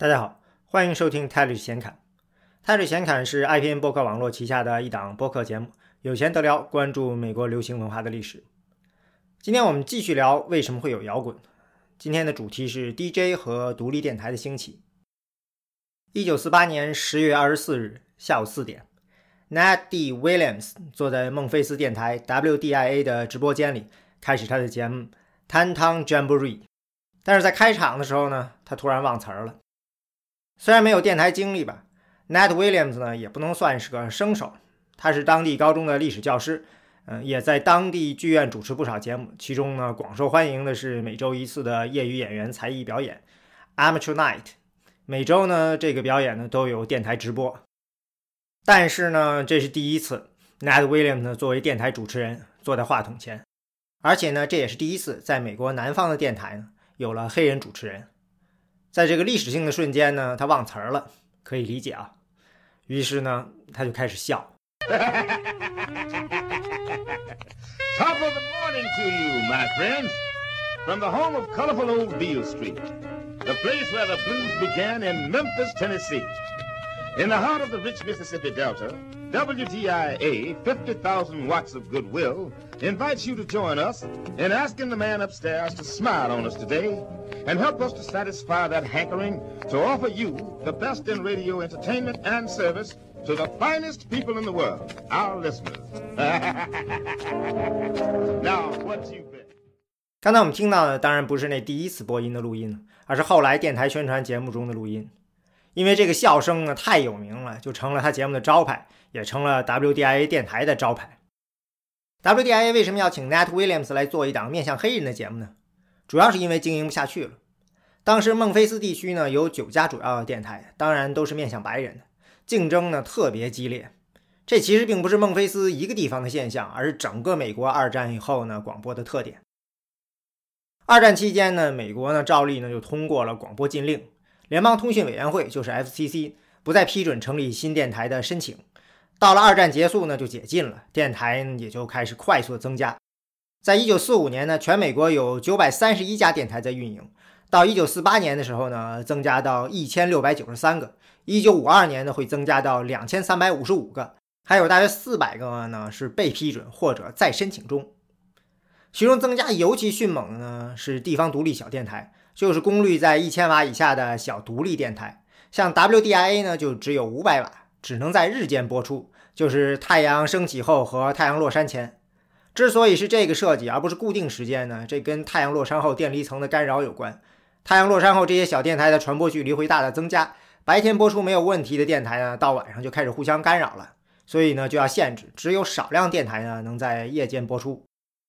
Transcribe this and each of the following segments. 大家好，欢迎收听泰律显侃。泰律显侃是 IPN 播客网络旗下的一档播客节目，有闲得聊，关注美国流行文化的历史。今天我们继续聊为什么会有摇滚。今天的主题是 DJ 和独立电台的兴起。1948年10月24日下午4点， Nat Williams 坐在孟菲斯电台 WDIA 的直播间里，开始他的节目 Tantan Jamboree。 但是在开场的时候呢，他突然忘词了。虽然没有电台经历吧， Nat Williams 呢也不能算是个生手，他是当地高中的历史教师，也在当地剧院主持不少节目，其中呢广受欢迎的是每周一次的业余演员才艺表演 Amateur Night。 每周呢这个表演呢都有电台直播，但是呢这是第一次 Nat Williams 呢作为电台主持人坐在话筒前，而且呢这也是第一次在美国南方的电台呢有了黑人主持人。在这个历史性的瞬间呢，他忘词儿了，可以理解啊。于是呢他就开始笑。Top of the morning to you, my friends, from the home of colorful old Beale Street, the place where the blues began in Memphis, Tennessee. In the heart of the rich Mississippi Delta, WDIA 50,000 watts of goodwill invites you to join us in asking the man upstairs to smile on us today and help us to satisfy that hankering to offer you the best in radio entertainment and service to the finest people in the world, our listeners. Now, what do you bet? 刚才我们听到的当然不是那第一次播音的录音，而是后来电台宣传节目中的录音。因为这个笑声呢太有名了，就成了他节目的招牌，也成了 WDIA 电台的招牌。WDIA 为什么要请 Nat Williams 来做一档面向黑人的节目呢？主要是因为经营不下去了。当时孟菲斯地区呢有9家主要的电台，当然都是面向白人的，竞争呢特别激烈。这其实并不是孟菲斯一个地方的现象，而是整个美国二战以后呢广播的特点。二战期间呢，美国呢照例呢就通过了广播禁令，联邦通讯委员会就是 FCC 不再批准成立新电台的申请。到了二战结束呢就解禁了，电台也就开始快速增加。在1945年呢，全美国有931家电台在运营，到1948年的时候呢增加到1693个，1952年呢会增加到2355个，还有大约400个呢是被批准或者再申请中。其中增加尤其迅猛的呢是地方独立小电台，就是功率在1000瓦以下的小独立电台，像 WDIA 呢就只有500瓦，只能在日间播出，就是太阳升起后和太阳落山前。之所以是这个设计而不是固定时间呢，这跟太阳落山后电离层的干扰有关。太阳落山后这些小电台的传播距离会大大增加，白天播出没有问题的电台呢到晚上就开始互相干扰了，所以呢就要限制，只有少量电台呢能在夜间播出。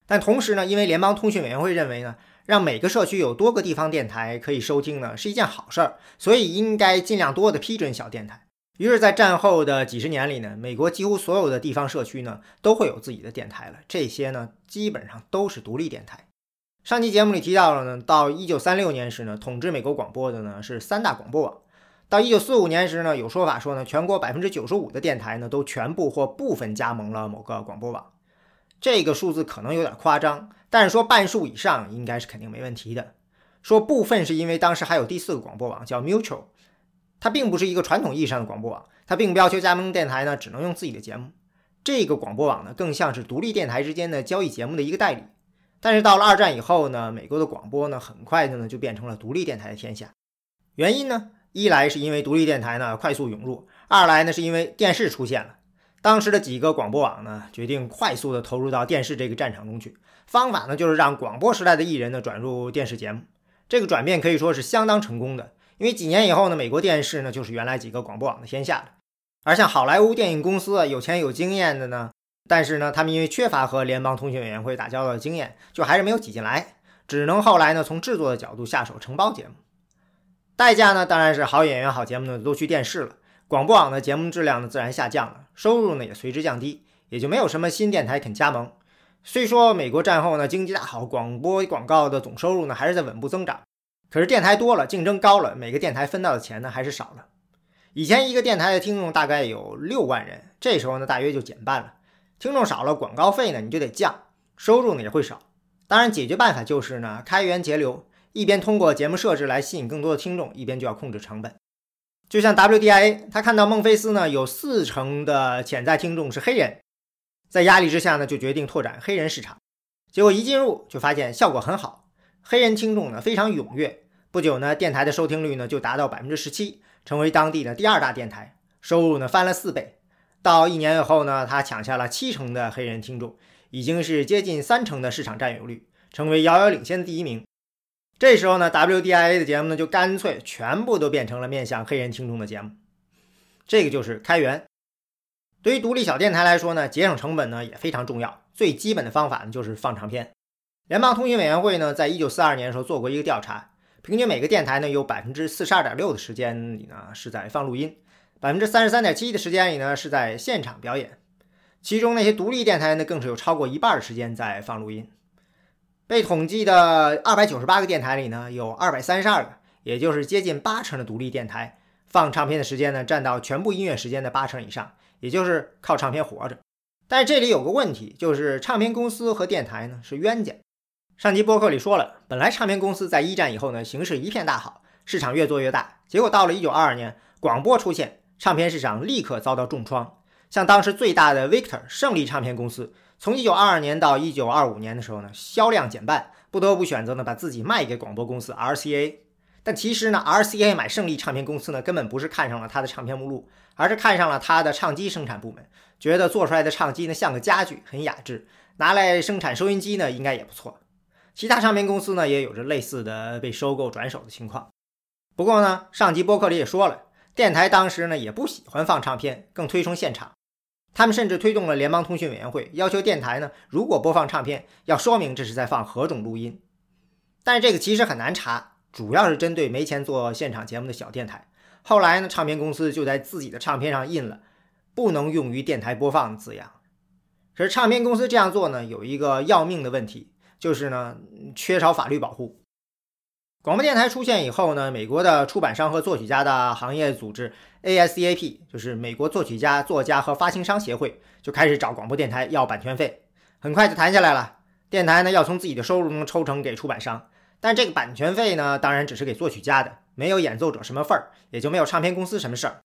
但同时呢，因为联邦通讯委员会认为呢让每个社区有多个地方电台可以收听呢是一件好事儿，所以应该尽量多的批准小电台。于是在战后的几十年里呢，美国几乎所有的地方社区呢都会有自己的电台了，这些呢基本上都是独立电台。上期节目里提到了呢，到1936年时呢统治美国广播的呢是3大广播网。到1945年时呢，有说法说呢全国 95% 的电台呢都全部或部分加盟了某个广播网。这个数字可能有点夸张，但是说半数以上应该是肯定没问题的。说部分是因为当时还有第4个广播网叫 Mutual， 它并不是一个传统意义上的广播网，它并不要求加盟电台呢只能用自己的节目。这个广播网呢更像是独立电台之间的交易节目的一个代理。但是到了二战以后呢，美国的广播呢很快的呢就变成了独立电台的天下。原因呢，一来是因为独立电台呢快速涌入，二来呢是因为电视出现了。当时的几个广播网呢决定快速的投入到电视这个战场中去，方法呢就是让广播时代的艺人呢转入电视节目。这个转变可以说是相当成功的，因为几年以后呢，美国电视呢就是原来几个广播网的天下的。而像好莱坞电影公司啊，有钱有经验的呢，但是呢他们因为缺乏和联邦通讯委员会打交道的经验，就还是没有挤进来，只能后来呢从制作的角度下手承包节目。代价呢当然是好演员好节目呢都去电视了，广播网的节目质量呢自然下降了，收入呢也随之降低，也就没有什么新电台肯加盟。虽说美国战后呢经济大好，广播广告的总收入呢还是在稳步增长，可是电台多了，竞争高了，每个电台分到的钱呢还是少了。以前一个电台的听众大概有6万人，这时候呢大约就减半了。听众少了，广告费呢你就得降，收入呢也会少。当然解决办法就是呢开源节流，一边通过节目设置来吸引更多的听众，一边就要控制成本。就像 WDIA， 他看到孟菲斯呢有40%的潜在听众是黑人，在压力之下呢就决定拓展黑人市场，结果一进入就发现效果很好，黑人听众呢非常踊跃，不久呢电台的收听率呢就达到 17%， 成为当地的第2大电台，收入呢翻了4倍。到1年以后呢，他抢下了70%的黑人听众，已经是接近30%的市场占有率，成为遥遥领先第1名。这时候呢 WDIA 的节目呢就干脆全部都变成了面向黑人听众的节目。这个就是开源。对于独立小电台来说呢，节省成本呢也非常重要，最基本的方法呢就是放唱片。联邦通讯委员会呢在1942年的时候做过一个调查，平均每个电台呢有 42.6% 的时间里呢是在放录音， 33.7% 的时间里呢是在现场表演，其中那些独立电台呢更是有超过1半的时间在放录音。被统计的298个电台里呢，有232个，也就是接近80%的独立电台，放唱片的时间呢，占到全部音乐时间的80%以上，也就是靠唱片活着。但是这里有个问题，就是唱片公司和电台呢是冤家。上集播客里说了，本来唱片公司在一战以后呢，形势一片大好，市场越做越大，结果到了1922年，广播出现，唱片市场立刻遭到重创。像当时最大的 Victor 胜利唱片公司，从1922年到1925年的时候呢，销量减半，不得不选择呢把自己卖给广播公司 RCA。 但其实呢 RCA 买胜利唱片公司呢，根本不是看上了他的唱片目录，而是看上了他的唱机生产部门，觉得做出来的唱机呢像个家具，很雅致，拿来生产收音机呢应该也不错。其他唱片公司呢也有着类似的被收购转手的情况。不过呢，上集播客里也说了，电台当时呢也不喜欢放唱片，更推崇现场。他们甚至推动了联邦通讯委员会，要求电台呢，如果播放唱片，要说明这是在放何种录音。但是这个其实很难查，主要是针对没钱做现场节目的小电台。后来呢，唱片公司就在自己的唱片上印了“不能用于电台播放”的字样。可是唱片公司这样做呢，有一个要命的问题，就是呢，缺少法律保护。广播电台出现以后呢，美国的出版商和作曲家的行业组织 ASCAP， 就是美国作曲家、作家和发行商协会，就开始找广播电台要版权费，很快就谈下来了。电台呢要从自己的收入中抽成给出版商，但这个版权费呢，当然只是给作曲家的，没有演奏者什么份儿，也就没有唱片公司什么事儿。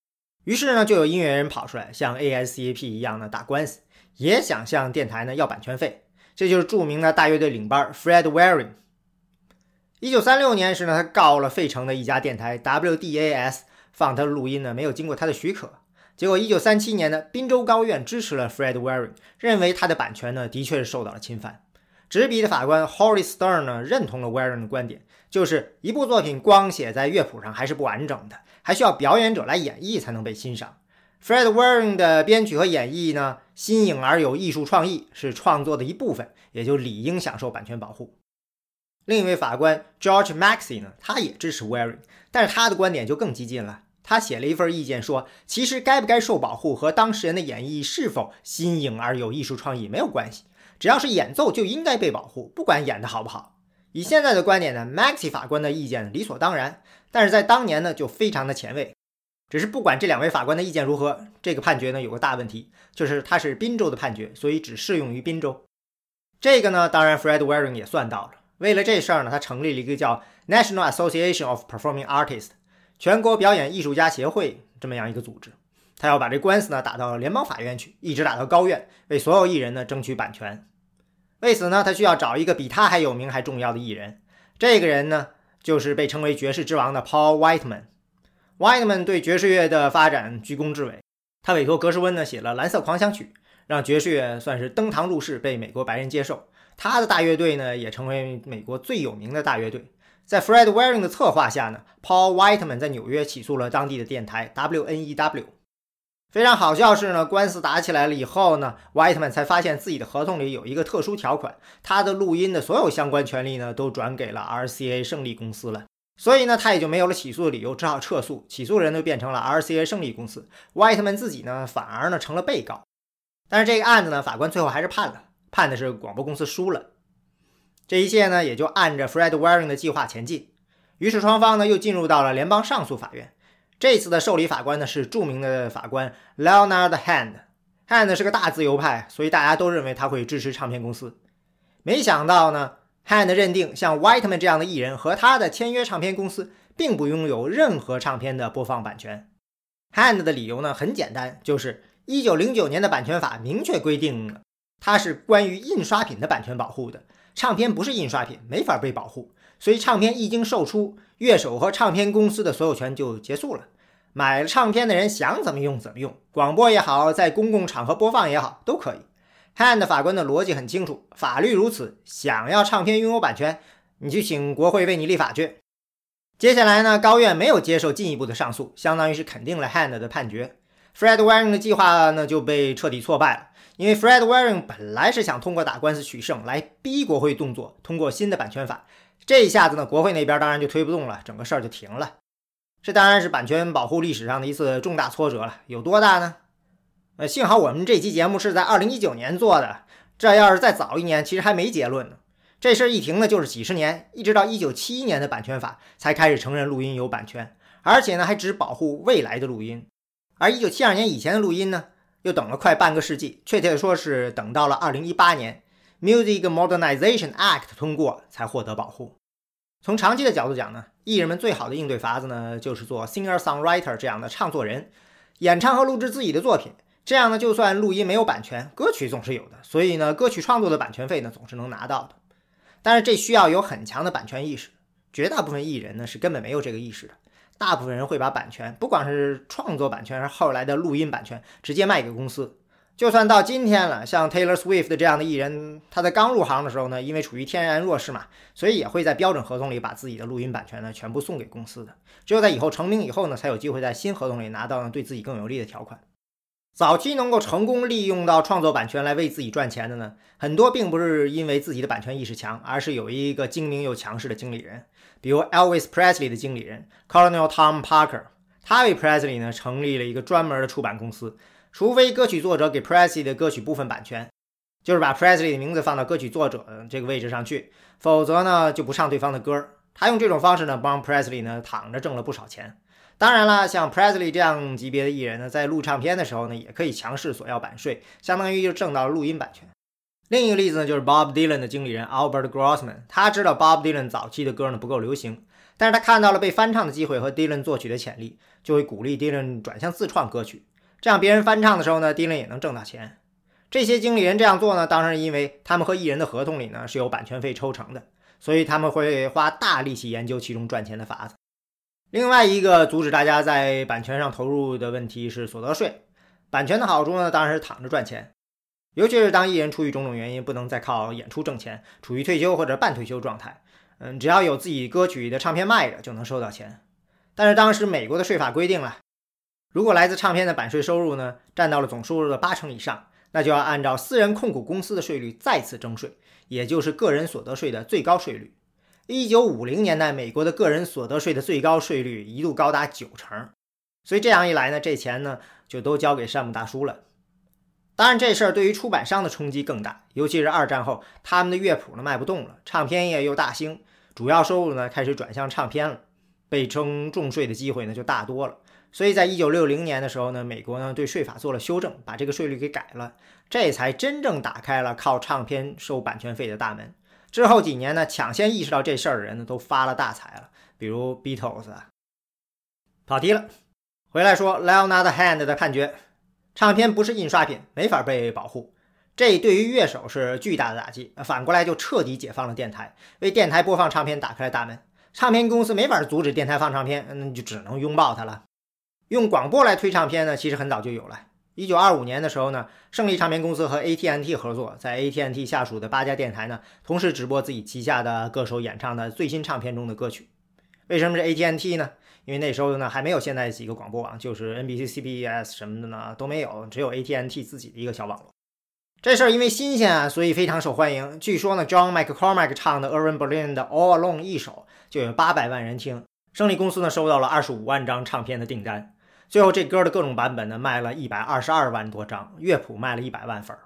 于是呢，就有音乐人跑出来，像 ASCAP 一样呢打官司，也想向电台呢要版权费。这就是著名的大乐队领班 Fred Waring。1936年时呢，他告了费城的一家电台 WDAS， 放他的录音呢没有经过他的许可。结果1937年呢，宾州高院支持了 Fred Waring， 认为他的版权呢的确是受到了侵犯。执笔的法官 Horace Stern 呢认同了 Waring 的观点，就是一部作品光写在乐谱上还是不完整的，还需要表演者来演绎才能被欣赏。Fred Waring 的编曲和演绎呢新颖而有艺术创意，是创作的一部分，也就理应享受版权保护。另一位法官 George Maxey 呢，他也支持 Waring， 但是他的观点就更激进了。他写了一份意见说，其实该不该受保护和当事人的演绎是否新颖而有艺术创意没有关系，只要是演奏就应该被保护，不管演的好不好。以现在的观点呢， Maxey 法官的意见理所当然，但是在当年呢就非常的前卫。只是不管这2位法官的意见如何，这个判决呢有个大问题，就是它是宾州的判决，所以只适用于宾州。这个呢当然 Fred Waring 也算到了。为了这事儿呢，他成立了一个叫 National Association of Performing Artists， 全国表演艺术家协会这么样一个组织。他要把这官司呢打到联邦法院去，一直打到高院，为所有艺人呢争取版权。为此呢，他需要找一个比他还有名还重要的艺人。这个人呢，就是被称为爵士之王的 Paul Whiteman。Whiteman 对爵士乐的发展居功至伟，他委托格什温呢写了《蓝色狂想曲》，让爵士乐算是登堂入室，被美国白人接受。他的大乐队呢也成为美国最有名的大乐队。在 Fred Waring 的策划下呢， Paul Whiteman 在纽约起诉了当地的电台 WNEW。 非常好笑是呢，官司打起来了以后呢， Whiteman 才发现自己的合同里有一个特殊条款，他的录音的所有相关权利呢都转给了 RCA 胜利公司了。所以呢他也就没有了起诉的理由，只好撤诉，起诉人就变成了 RCA 胜利公司， Whiteman 自己呢反而呢成了被告。但是这个案子呢，法官最后还是判了，判的是广播公司输了。这一切呢也就按着 Fred Waring 的计划前进。于是双方呢又进入到了联邦上诉法院。这次的受理法官呢是著名的法官 Leonard Hand。Hand 是个大自由派，所以大家都认为他会支持唱片公司。没想到呢， Hand 认定像 Whiteman 这样的艺人和他的签约唱片公司并不拥有任何唱片的播放版权。Hand 的理由呢很简单，就是1909年的版权法明确规定了它是关于印刷品的版权保护的，唱片不是印刷品，没法被保护，所以唱片一经售出，乐手和唱片公司的所有权就结束了。买了唱片的人想怎么用怎么用，广播也好，在公共场合播放也好，都可以。汉的法官的逻辑很清楚，法律如此，想要唱片拥有版权，你去请国会为你立法去。接下来呢，高院没有接受进一步的上诉，相当于是肯定了 Hand 的判决。Fred Waring 的计划呢就被彻底挫败了，因为 Fred Waring 本来是想通过打官司取胜来逼国会动作，通过新的版权法。这一下子呢，国会那边当然就推不动了，整个事儿就停了。这当然是版权保护历史上的一次重大挫折了，有多大呢？幸好我们这期节目是在2019年做的，这要是再早一年，其实还没结论呢。这事一停呢，就是几十年，一直到1971年的版权法才开始承认录音有版权，而且呢还只保护未来的录音。而1972年以前的录音呢，又等了快半个世纪，确切的说是等到了2018年 Music Modernization Act 通过才获得保护。从长期的角度讲呢，艺人们最好的应对法子呢，就是做 singer-songwriter 这样的唱作人，演唱和录制自己的作品。这样呢，就算录音没有版权，歌曲总是有的，所以呢，歌曲创作的版权费呢总是能拿到的。但是这需要有很强的版权意识，绝大部分艺人呢是根本没有这个意识的。大部分人会把版权，不管是创作版权还是后来的录音版权，直接卖给公司。就算到今天了，像 Taylor Swift 这样的艺人，他在刚入行的时候呢，因为处于天然弱势嘛，所以也会在标准合同里把自己的录音版权呢全部送给公司的。只有在以后成名以后呢，才有机会在新合同里拿到呢对自己更有利的条款。早期能够成功利用到创作版权来为自己赚钱的呢，很多并不是因为自己的版权意识强，而是有一个精明又强势的经理人，比如 Elvis Presley 的经理人 Colonel Tom Parker， 他为 Presley 呢成立了一个专门的出版公司，除非歌曲作者给 Presley 的歌曲部分版权，就是把 Presley 的名字放到歌曲作者这个位置上去，否则呢就不唱对方的歌。他用这种方式呢帮 Presley 呢躺着挣了不少钱。当然了，像 Presley 这样级别的艺人呢，在录唱片的时候呢，也可以强势索要版税，相当于就挣到了录音版权。另一个例子呢，就是 Bob Dylan 的经理人 Albert Grossman， 他知道 Bob Dylan 早期的歌呢不够流行，但是他看到了被翻唱的机会和 Dylan 作曲的潜力，就会鼓励 Dylan 转向自创歌曲，这样别人翻唱的时候呢 ，Dylan 也能挣到钱。这些经理人这样做呢，当然是因为他们和艺人的合同里呢是有版权费抽成的，所以他们会花大力气研究其中赚钱的法子。另外一个阻止大家在版权上投入的问题是所得税。版权的好处呢，当然是躺着赚钱，尤其是当艺人出于种种原因不能再靠演出挣钱，处于退休或者半退休状态，只要有自己歌曲的唱片卖着就能收到钱。但是当时美国的税法规定了，如果来自唱片的版税收入呢占到了总收入的8%以上，那就要按照私人控股公司的税率再次征税，也就是个人所得税的最高税率。1950年代美国的个人所得税的最高税率一度高达90%，所以这样一来呢，这钱呢就都交给山姆大叔了。当然这事儿对于出版商的冲击更大，尤其是二战后，他们的乐谱呢卖不动了，唱片业又大兴，主要收入呢开始转向唱片了，被征重税的机会呢就大多了。所以在1960年的时候呢，美国呢对税法做了修正，把这个税率给改了，这才真正打开了靠唱片收版权费的大门。之后几年呢，抢先意识到这事儿的人呢，都发了大财了，比如 Beatles 啊。跑题了，回来说 Leonard Hand 的判决，唱片不是印刷品，没法被保护，这对于乐手是巨大的打击，反过来就彻底解放了电台，为电台播放唱片打开了大门。唱片公司没法阻止电台放唱片，那就只能拥抱它了。用广播来推唱片呢，其实很早就有了。1925年的时候呢，胜利唱片公司和 AT&T 合作，在 AT&T 下属的8家电台呢，同时直播自己旗下的歌手演唱的最新唱片中的歌曲。为什么是 AT&T 呢？因为那时候呢还没有现在几个广播网，就是 NBC、CBS 什么的呢都没有，只有 AT&T 自己的一个小网络。这事儿因为新鲜啊，所以非常受欢迎。据说呢 John McCormack 唱的 Irving Berlin 的 All Alone 一首就有800万人听，胜利公司呢收到了25万张唱片的订单。最后这歌的各种版本呢卖了122万多张，乐谱卖了100万份。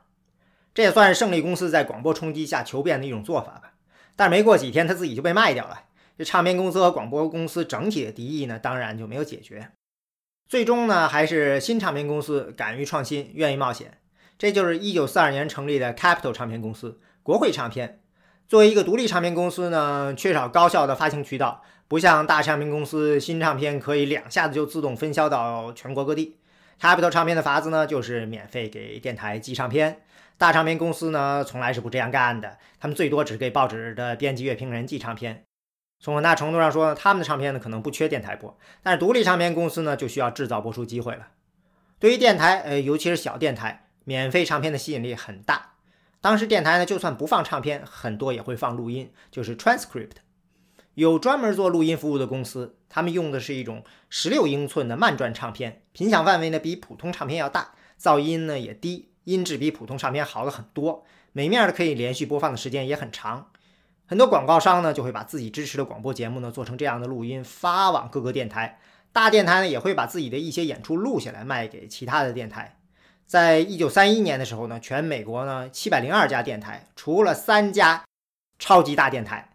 这也算是胜利公司在广播冲击下求变的一种做法吧。但没过几天他自己就被卖掉了，这唱片公司和广播公司整体的敌意呢当然就没有解决。最终呢还是新唱片公司敢于创新，愿意冒险。这就是1942年成立的 Capital 唱片公司，国会唱片。作为一个独立唱片公司呢，缺少高效的发行渠道，不像大唱片公司新唱片可以两下子就自动分销到全国各地。Capital 唱片的法子呢，就是免费给电台寄唱片。大唱片公司呢，从来是不这样干的，他们最多只给报纸的编辑、乐评人寄唱片。从很大程度上说，他们的唱片呢可能不缺电台播，但是独立唱片公司呢就需要制造播出机会了。对于电台，尤其是小电台，免费唱片的吸引力很大。当时电台呢，就算不放唱片，很多也会放录音，就是 transcript。有专门做录音服务的公司，他们用的是一种16英寸的慢转唱片，频响范围呢比普通唱片要大，噪音呢也低，音质比普通唱片好了很多，每面的可以连续播放的时间也很长。很多广告商呢就会把自己支持的广播节目呢做成这样的录音发往各个电台，大电台呢也会把自己的一些演出录下来卖给其他的电台。在1931年的时候呢，全美国呢702家电台，除了3家超级大电台，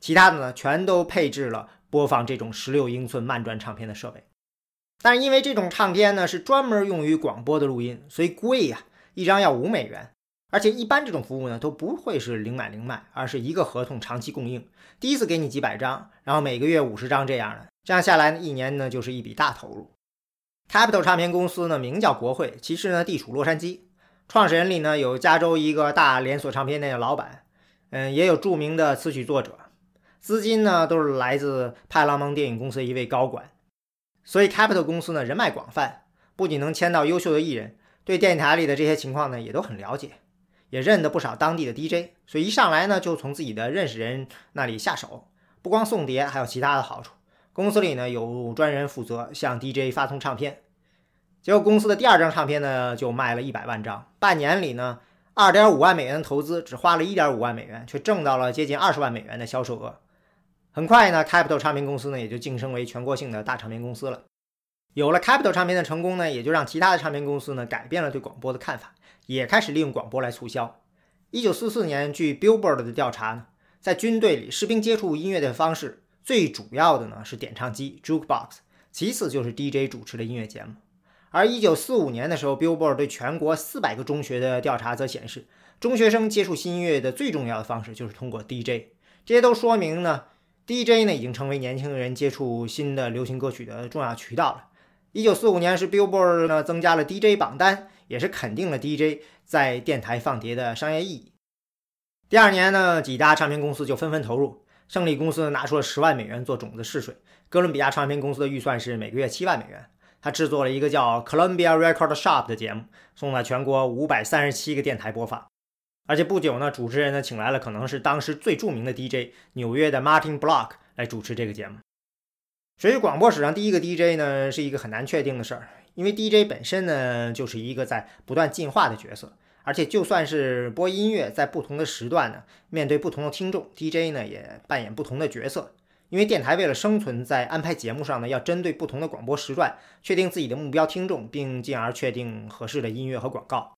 其他的呢全都配置了播放这种16英寸慢转唱片的设备。但是因为这种唱片呢是专门用于广播的录音，所以贵呀，一张要$5。而且一般这种服务呢都不会是零买零卖，而是一个合同长期供应，第一次给你几百张，然后每个月50张这样的，这样下来呢一年呢就是一笔大投入。Capital 唱片公司呢名叫国会，其实呢地处洛杉矶，创始人里呢有加州一个大连锁唱片店的老板，也有著名的词曲作者，资金呢都是来自派拉蒙电影公司的一位高管。所以 Capital 公司呢人脉广泛，不仅能签到优秀的艺人，对电台里的这些情况呢也都很了解，也认得不少当地的 DJ， 所以一上来呢就从自己的认识人那里下手，不光送碟，还有其他的好处。公司里呢有专人负责向 DJ 发送唱片，结果公司的第二张唱片呢就卖了100万张，半年里呢 2.5 万美元的投资只花了 1.5 万美元，却挣到了接近20万美元的销售额。很快呢 Capital 唱片公司呢也就晋升为全国性的大唱片公司了。有了 Capital 唱片的成功呢，也就让其他的唱片公司呢改变了对广播的看法，也开始利用广播来促销。1944年据 Billboard 的调查呢，在军队里士兵接触音乐的方式最主要的呢是点唱机 Jukebox， 其次就是 DJ 主持的音乐节目。而1945年的时候， Billboard 对全国400个中学的调查则显示，中学生接触新音乐的最重要的方式就是通过 DJ。 这些都说明呢 DJ 呢已经成为年轻人接触新的流行歌曲的重要渠道了。1945年是 Billboard 呢增加了 DJ 榜单，也是肯定了 DJ 在电台放碟的商业意义。第二年呢，几大唱片公司就纷纷投入，胜利公司拿出了$100,000做种子试水，哥伦比亚唱片公司的预算是每个月$70,000，他制作了一个叫 Columbia Record Shop 的节目，送到全国537个电台播放。而且不久呢，主持人呢请来了可能是当时最著名的 DJ 纽约的 Martin Block 来主持这个节目。所以广播史上第一个 DJ 呢是一个很难确定的事儿，因为 DJ 本身呢就是一个在不断进化的角色，而且就算是播音乐，在不同的时段呢，面对不同的听众， DJ 呢也扮演不同的角色。因为电台为了生存，在安排节目上呢要针对不同的广播时段，确定自己的目标听众，并进而确定合适的音乐和广告。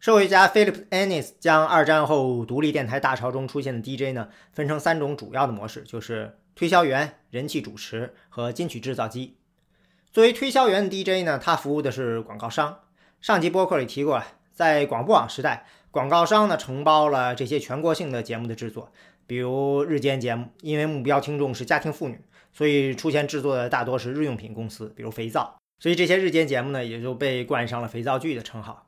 社会家 Philip Annis 将二战后独立电台大潮中出现的 DJ 呢分成3种主要的模式，就是推销员、人气主持和金曲制造机。作为推销员的 DJ 呢，他服务的是广告商。上集播客里提过，在广播网时代，广告商呢承包了这些全国性的节目的制作，比如日间节目，因为目标听众是家庭妇女，所以出钱制作的大多是日用品公司，比如肥皂，所以这些日间节目呢也就被冠上了肥皂剧的称号。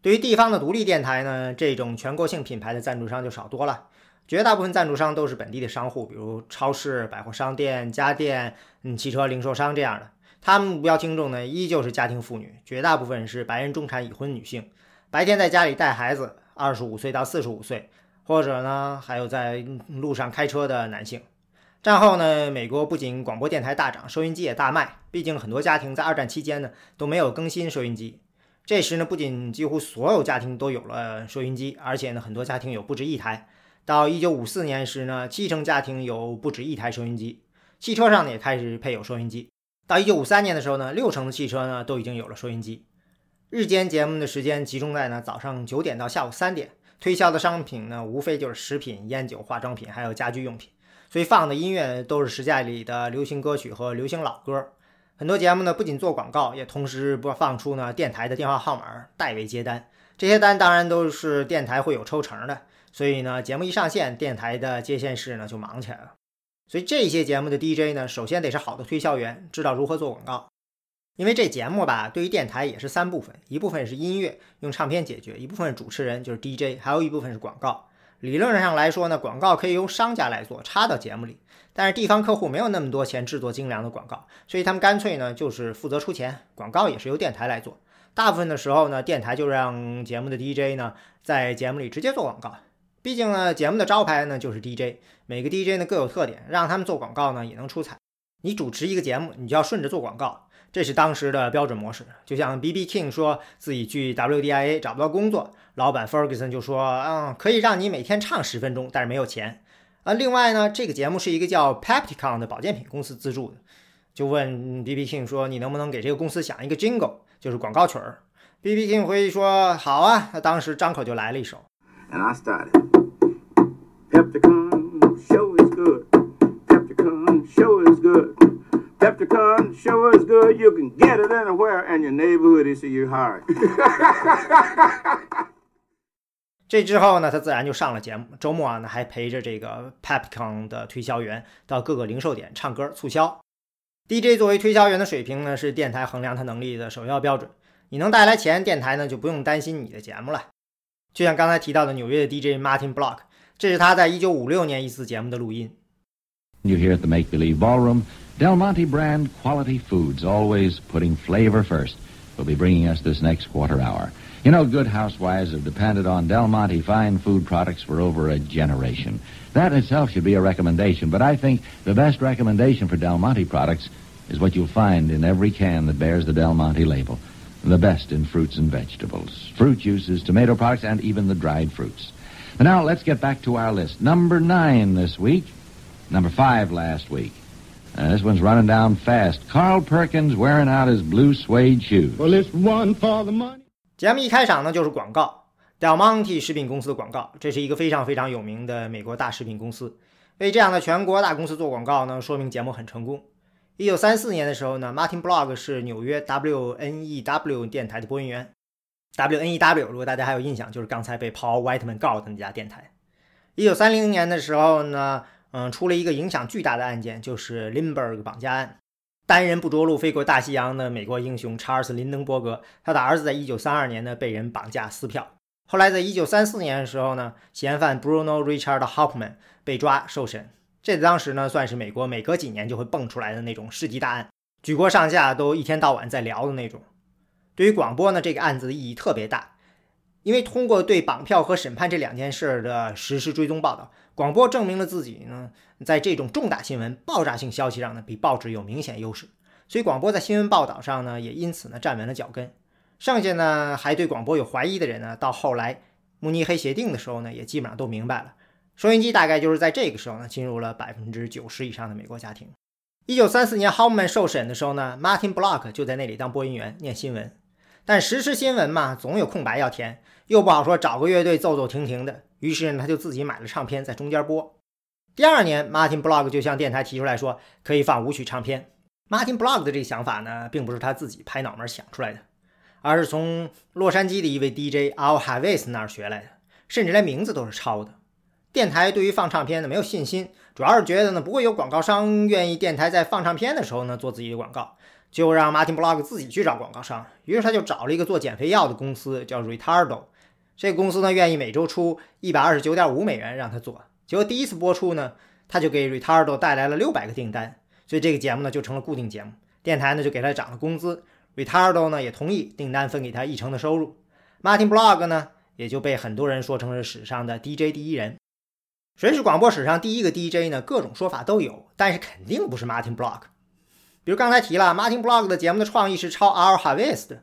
对于地方的独立电台呢，这种全国性品牌的赞助商就少多了，绝大部分赞助商都是本地的商户，比如超市、百货商店、家电、汽车零售商这样的。他们目标听众呢依旧是家庭妇女，绝大部分是白人中产已婚女性，白天在家里带孩子，25岁到45岁，或者呢还有在路上开车的男性。战后呢，美国不仅广播电台大涨，收音机也大卖，毕竟很多家庭在二战期间呢都没有更新收音机。这时呢，不仅几乎所有家庭都有了收音机，而且呢很多家庭有不止一台。到1954年时呢，70%家庭有不止一台收音机，汽车上呢也开始配有收音机。到1953年的时候呢，60%的汽车呢都已经有了收音机。日间节目的时间集中在呢早上9点到下午3点，推销的商品呢无非就是食品、烟酒、化妆品还有家居用品，所以放的音乐都是时代里的流行歌曲和流行老歌。很多节目呢不仅做广告，也同时播放出呢电台的电话号码代为接单，这些单当然都是电台会有抽成的，所以呢，节目一上线，电台的接线室呢就忙起来了。所以这些节目的 DJ 呢，首先得是好的推销员，知道如何做广告。因为这节目吧，对于电台也是三部分，一部分是音乐，用唱片解决；一部分是主持人，就是 DJ； 还有一部分是广告。理论上来说呢，广告可以由商家来做，插到节目里。但是地方客户没有那么多钱制作精良的广告，所以他们干脆呢就是负责出钱，广告也是由电台来做。大部分的时候呢，电台就让节目的 DJ 呢在节目里直接做广告。毕竟呢，节目的招牌呢就是 DJ， 每个 DJ 呢各有特点，让他们做广告呢也能出彩。你主持一个节目，你就要顺着做广告。这是当时的标准模式，就像 B.B. King 说自己去 WDIA 找不到工作，老板 Ferguson 就说可以让你每天唱10分钟，但是没有钱。另外呢，这个节目是一个叫 Pepticon 的保健品公司资助的，就问 B.B. King 说你能不能给这个公司想一个 jingle， 就是广告曲儿。B.B. King 回忆说好啊，他当时张口就来了一首。And I started Pepticon show is good. Pepticon show is good.Pepticon sure is good. You can get it anywhere, and your neighborhood is your heart. 这之后呢，他自然就上了节目。周末呢，还陪着这个 Pepticon 的推销员到各个零售点唱歌促销。DJ 作为推销员的水平呢，是电台衡量他能力的首要标准。你能带来钱，电台呢就不用担心你的节目了。就像刚才提到的纽约的 DJ Martin Block， 这是他在1956年一次节目的录音。You hear the make-believe ballroom.Del Monte brand quality foods, always putting flavor first, will be bringing us this next quarter hour. You know, good housewives have depended on Del Monte fine food products for over a generation. That itself should be a recommendation, but I think the best recommendation for Del Monte products is what you'll find in every can that bears the Del Monte label. The best in fruits and vegetables, fruit juices, tomato products, and even the dried fruits. But now let's get back to our list. Number 9 this week, number 5 last week.This one's running down fast. Carl Perkins wearing out his blue suede shoes. Well, it's one for the money. 节目一开场呢就是广告 ，Del Monte 食品公司的广告，这是一个非常非常有名的美国大食品公司。为这样的全国大公司做广告呢，说明节目很成功。1934年的时候呢 ，Martin Block 是纽约 WNEW 电台的播音员。WNEW 如果大家还有印象，就是刚才被 Paul Whiteman 告的那家电台。1930年的时候呢。出了一个影响巨大的案件，就是林伯格绑架案。单人不着陆飞过大西洋的美国英雄查尔斯·林登伯格，他的儿子在1932年呢被人绑架撕票。后来在1934年的时候呢，嫌犯 Bruno Richard Hauptmann 被抓受审。这当时呢算是美国每隔几年就会蹦出来的那种世纪大案，举国上下都一天到晚在聊的那种。对于广播呢，这个案子的意义特别大。因为通过对绑票和审判这两件事的实时追踪报道，广播证明了自己呢在这种重大新闻爆炸性消息上呢比报纸有明显优势，所以广播在新闻报道上呢也因此呢站稳了脚跟。剩下呢还对广播有怀疑的人呢，到后来慕尼黑协定的时候呢也基本上都明白了。收音机大概就是在这个时候呢进入了 90% 以上的美国家庭。1934年 Hauptmann 受审的时候呢， Martin Block 就在那里当播音员念新闻。但时事新闻嘛，总有空白要填，又不好说找个乐队奏奏停停的，于是他就自己买了唱片在中间播。第2年 Martin Block 就向电台提出来说可以放舞曲唱片。 Martin Block 的这个想法呢并不是他自己拍脑门想出来的，而是从洛杉矶的一位 DJ Al Havis 那儿学来的，甚至连名字都是抄的。电台对于放唱片呢没有信心，主要是觉得呢不会有广告商愿意电台在放唱片的时候呢做自己的广告，就让 Martin Block 自己去找广告商。于是他就找了一个做减肥药的公司叫 Retardo， 这个公司呢愿意每周出 129.5 美元让他做。结果第一次播出呢，他就给 Retardo 带来了600个订单，所以这个节目呢就成了固定节目。电台呢就给他涨了工资， Retardo 呢也同意订单分给他10%的收入。Martin Block 呢也就被很多人说成是史上的 DJ 第一人。谁是广播史上第一个 DJ 呢，各种说法都有，但是肯定不是 Martin Block。比如刚才提了 Martin Block 的节目的创意是抄 Al Havis 的。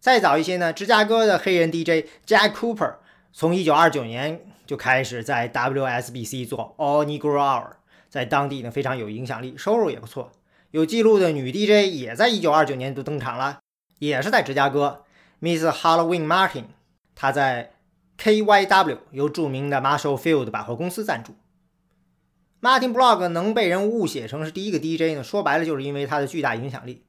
再早一些呢，芝加哥的黑人 DJ Jack Cooper 从1929年就开始在 WSBC 做 All Negro Hour， 在当地呢非常有影响力，收入也不错。有记录的女 DJ 也在1929年就登场了，也是在芝加哥 Miss Halloween Martin， 她在 KYW 由著名的 Marshall Field 百货公司赞助。Martin Block 能被人误写成是第一个 DJ 呢，说白了就是因为他的巨大影响力。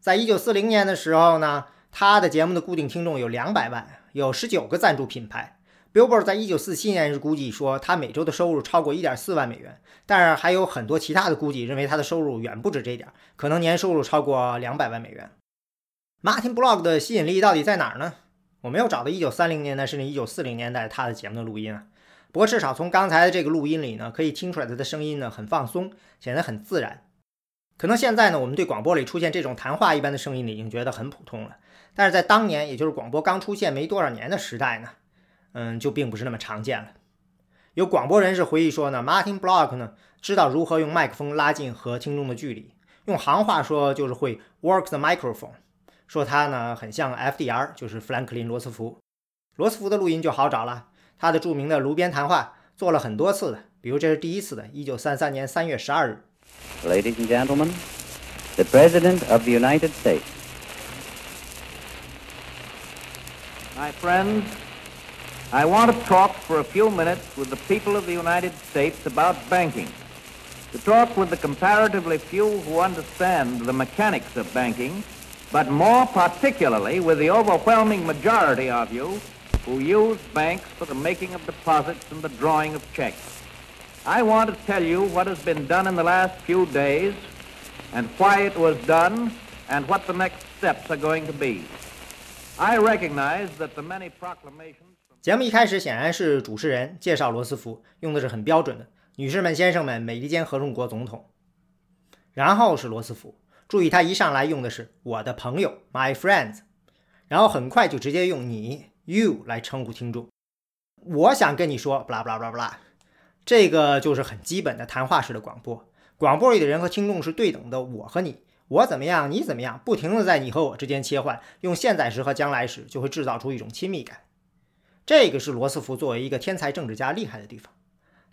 在1940年的时候呢，他的节目的固定听众有200万，有19个赞助品牌， Billboard 在1947年估计说他每周的收入超过 1.4 万美元，但是还有很多其他的估计认为他的收入远不止这点，可能年收入超过200万美元。Martin Block 的吸引力到底在哪儿呢？我没有找到1930年代甚至1940年代他的节目的录音啊，不过至少从刚才的这个录音里呢，可以听出来他的声音呢很放松，显得很自然。可能现在呢，我们对广播里出现这种谈话一般的声音已经觉得很普通了，但是在当年，也就是广播刚出现没多少年的时代呢，就并不是那么常见了。有广播人士回忆说呢 ，Martin Block 呢知道如何用麦克风拉近和听众的距离，用行话说就是会 work the microphone。说他呢很像 FDR， 就是富兰克林·罗斯福。罗斯福的录音就好找了，他的著名的炉边谈话做了很多次的，比如这是第一次的1933年3月12日。Ladies and gentlemen, the President of the United States. My friends, I want to talk for a few minutes with the people of the United States about banking. To talk with the comparatively few who understand the mechanics of banking.But more particularly with the overwhelming majority of you who use banks for the making of deposits and the drawing of checks. I want to tell you what has been done in the last few days and why it was done and what the next steps are going to be. I recognize that the many proclamations... 节目一开始显然是主持人介绍罗斯福，用的是很标准的，女士们、先生们，美利坚合众国总统。然后是罗斯福。注意他一上来用的是我的朋友 my friends， 然后很快就直接用你 you 来称呼听众。我想跟你说 blah blah blah blah， 这个就是很基本的谈话式的广播。广播里的人和听众是对等的，我和你，我怎么样你怎么样，不停的在你和我之间切换，用现在时和将来时，就会制造出一种亲密感。这个是罗斯福作为一个天才政治家厉害的地方。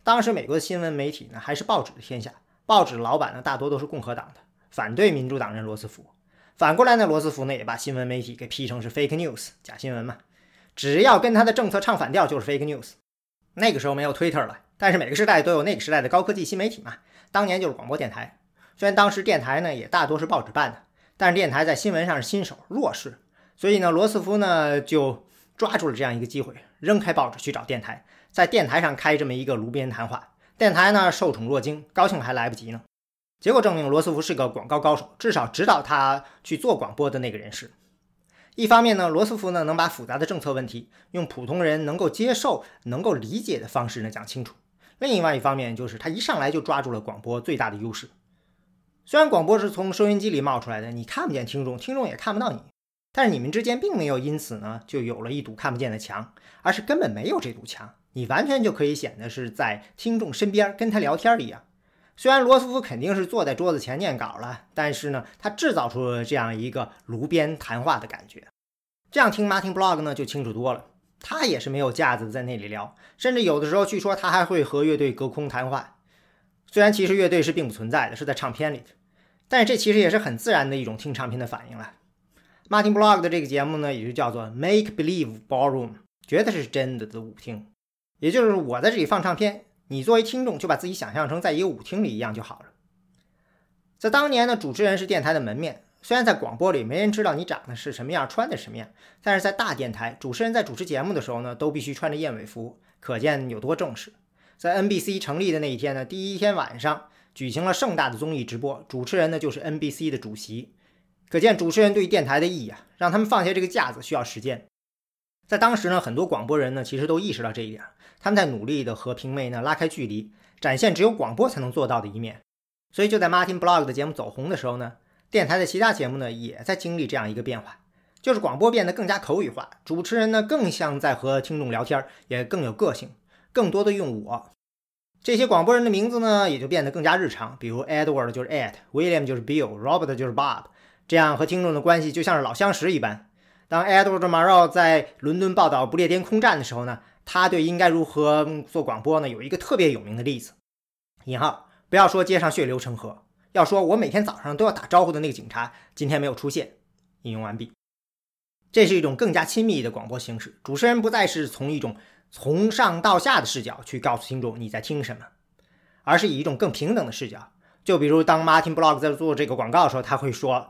当时美国的新闻媒体呢还是报纸的天下，报纸的老板呢大多都是共和党的，反对民主党人罗斯福。反过来呢，罗斯福呢也把新闻媒体给批成是 fake news， 假新闻嘛，只要跟他的政策唱反调就是 fake news。 那个时候没有 Twitter 了，但是每个时代都有那个时代的高科技新媒体嘛，当年就是广播电台。虽然当时电台呢也大多是报纸办的，但是电台在新闻上是新手弱势，所以呢罗斯福呢就抓住了这样一个机会，扔开报纸去找电台，在电台上开这么一个炉边谈话。电台呢受宠若惊，高兴还来不及呢，结果证明罗斯福是个广告高手，至少指导他去做广播的那个人是。一方面呢，罗斯福呢能把复杂的政策问题用普通人能够接受能够理解的方式呢讲清楚。另外一方面就是他一上来就抓住了广播最大的优势。虽然广播是从收音机里冒出来的，你看不见听众，听众也看不到你，但是你们之间并没有因此呢就有了一堵看不见的墙，而是根本没有这堵墙，你完全就可以显得是在听众身边跟他聊天一样。虽然罗斯福肯定是坐在桌子前念稿了，但是呢他制造出了这样一个炉边谈话的感觉。这样听 Martin Block 呢就清楚多了，他也是没有架子在那里聊，甚至有的时候据说他还会和乐队隔空谈话。虽然其实乐队是并不存在的，是在唱片里的，但是这其实也是很自然的一种听唱片的反应了。Martin Block 的这个节目呢也就叫做 Make Believe Ballroom， 觉得是真的的舞厅，也就是我在这里放唱片，你作为听众就把自己想象成在一个舞厅里一样就好了。在当年呢，主持人是电台的门面，虽然在广播里没人知道你长得是什么样穿的什么样，但是在大电台，主持人在主持节目的时候呢都必须穿着燕尾服，可见有多正式。在 NBC 成立的那一天呢，第一天晚上举行了盛大的综艺直播，主持人呢就是 NBC 的主席，可见主持人对于电台的意义啊，让他们放下这个架子需要时间。在当时呢，很多广播人呢其实都意识到这一点，他们在努力的和平辈呢拉开距离，展现只有广播才能做到的一面。所以就在 Martin Block 的节目走红的时候呢，电台的其他节目呢也在经历这样一个变化，就是广播变得更加口语化，主持人呢更像在和听众聊天，也更有个性，更多的用我。这些广播人的名字呢也就变得更加日常，比如 Edward 就是 Ed， William 就是 Bill， Robert 就是 Bob， 这样和听众的关系就像是老相识一般。当 Edward Murrow 在伦敦报道不列颠空战的时候呢，他对应该如何做广播呢有一个特别有名的例子。引号，不要说街上血流成河，要说我每天早上都要打招呼的那个警察今天没有出现。引用完毕。这是一种更加亲密的广播形式，主持人不再是从一种从上到下的视角去告诉听众你在听什么，而是以一种更平等的视角。就比如当 Martin Block 在做这个广告的时候，他会说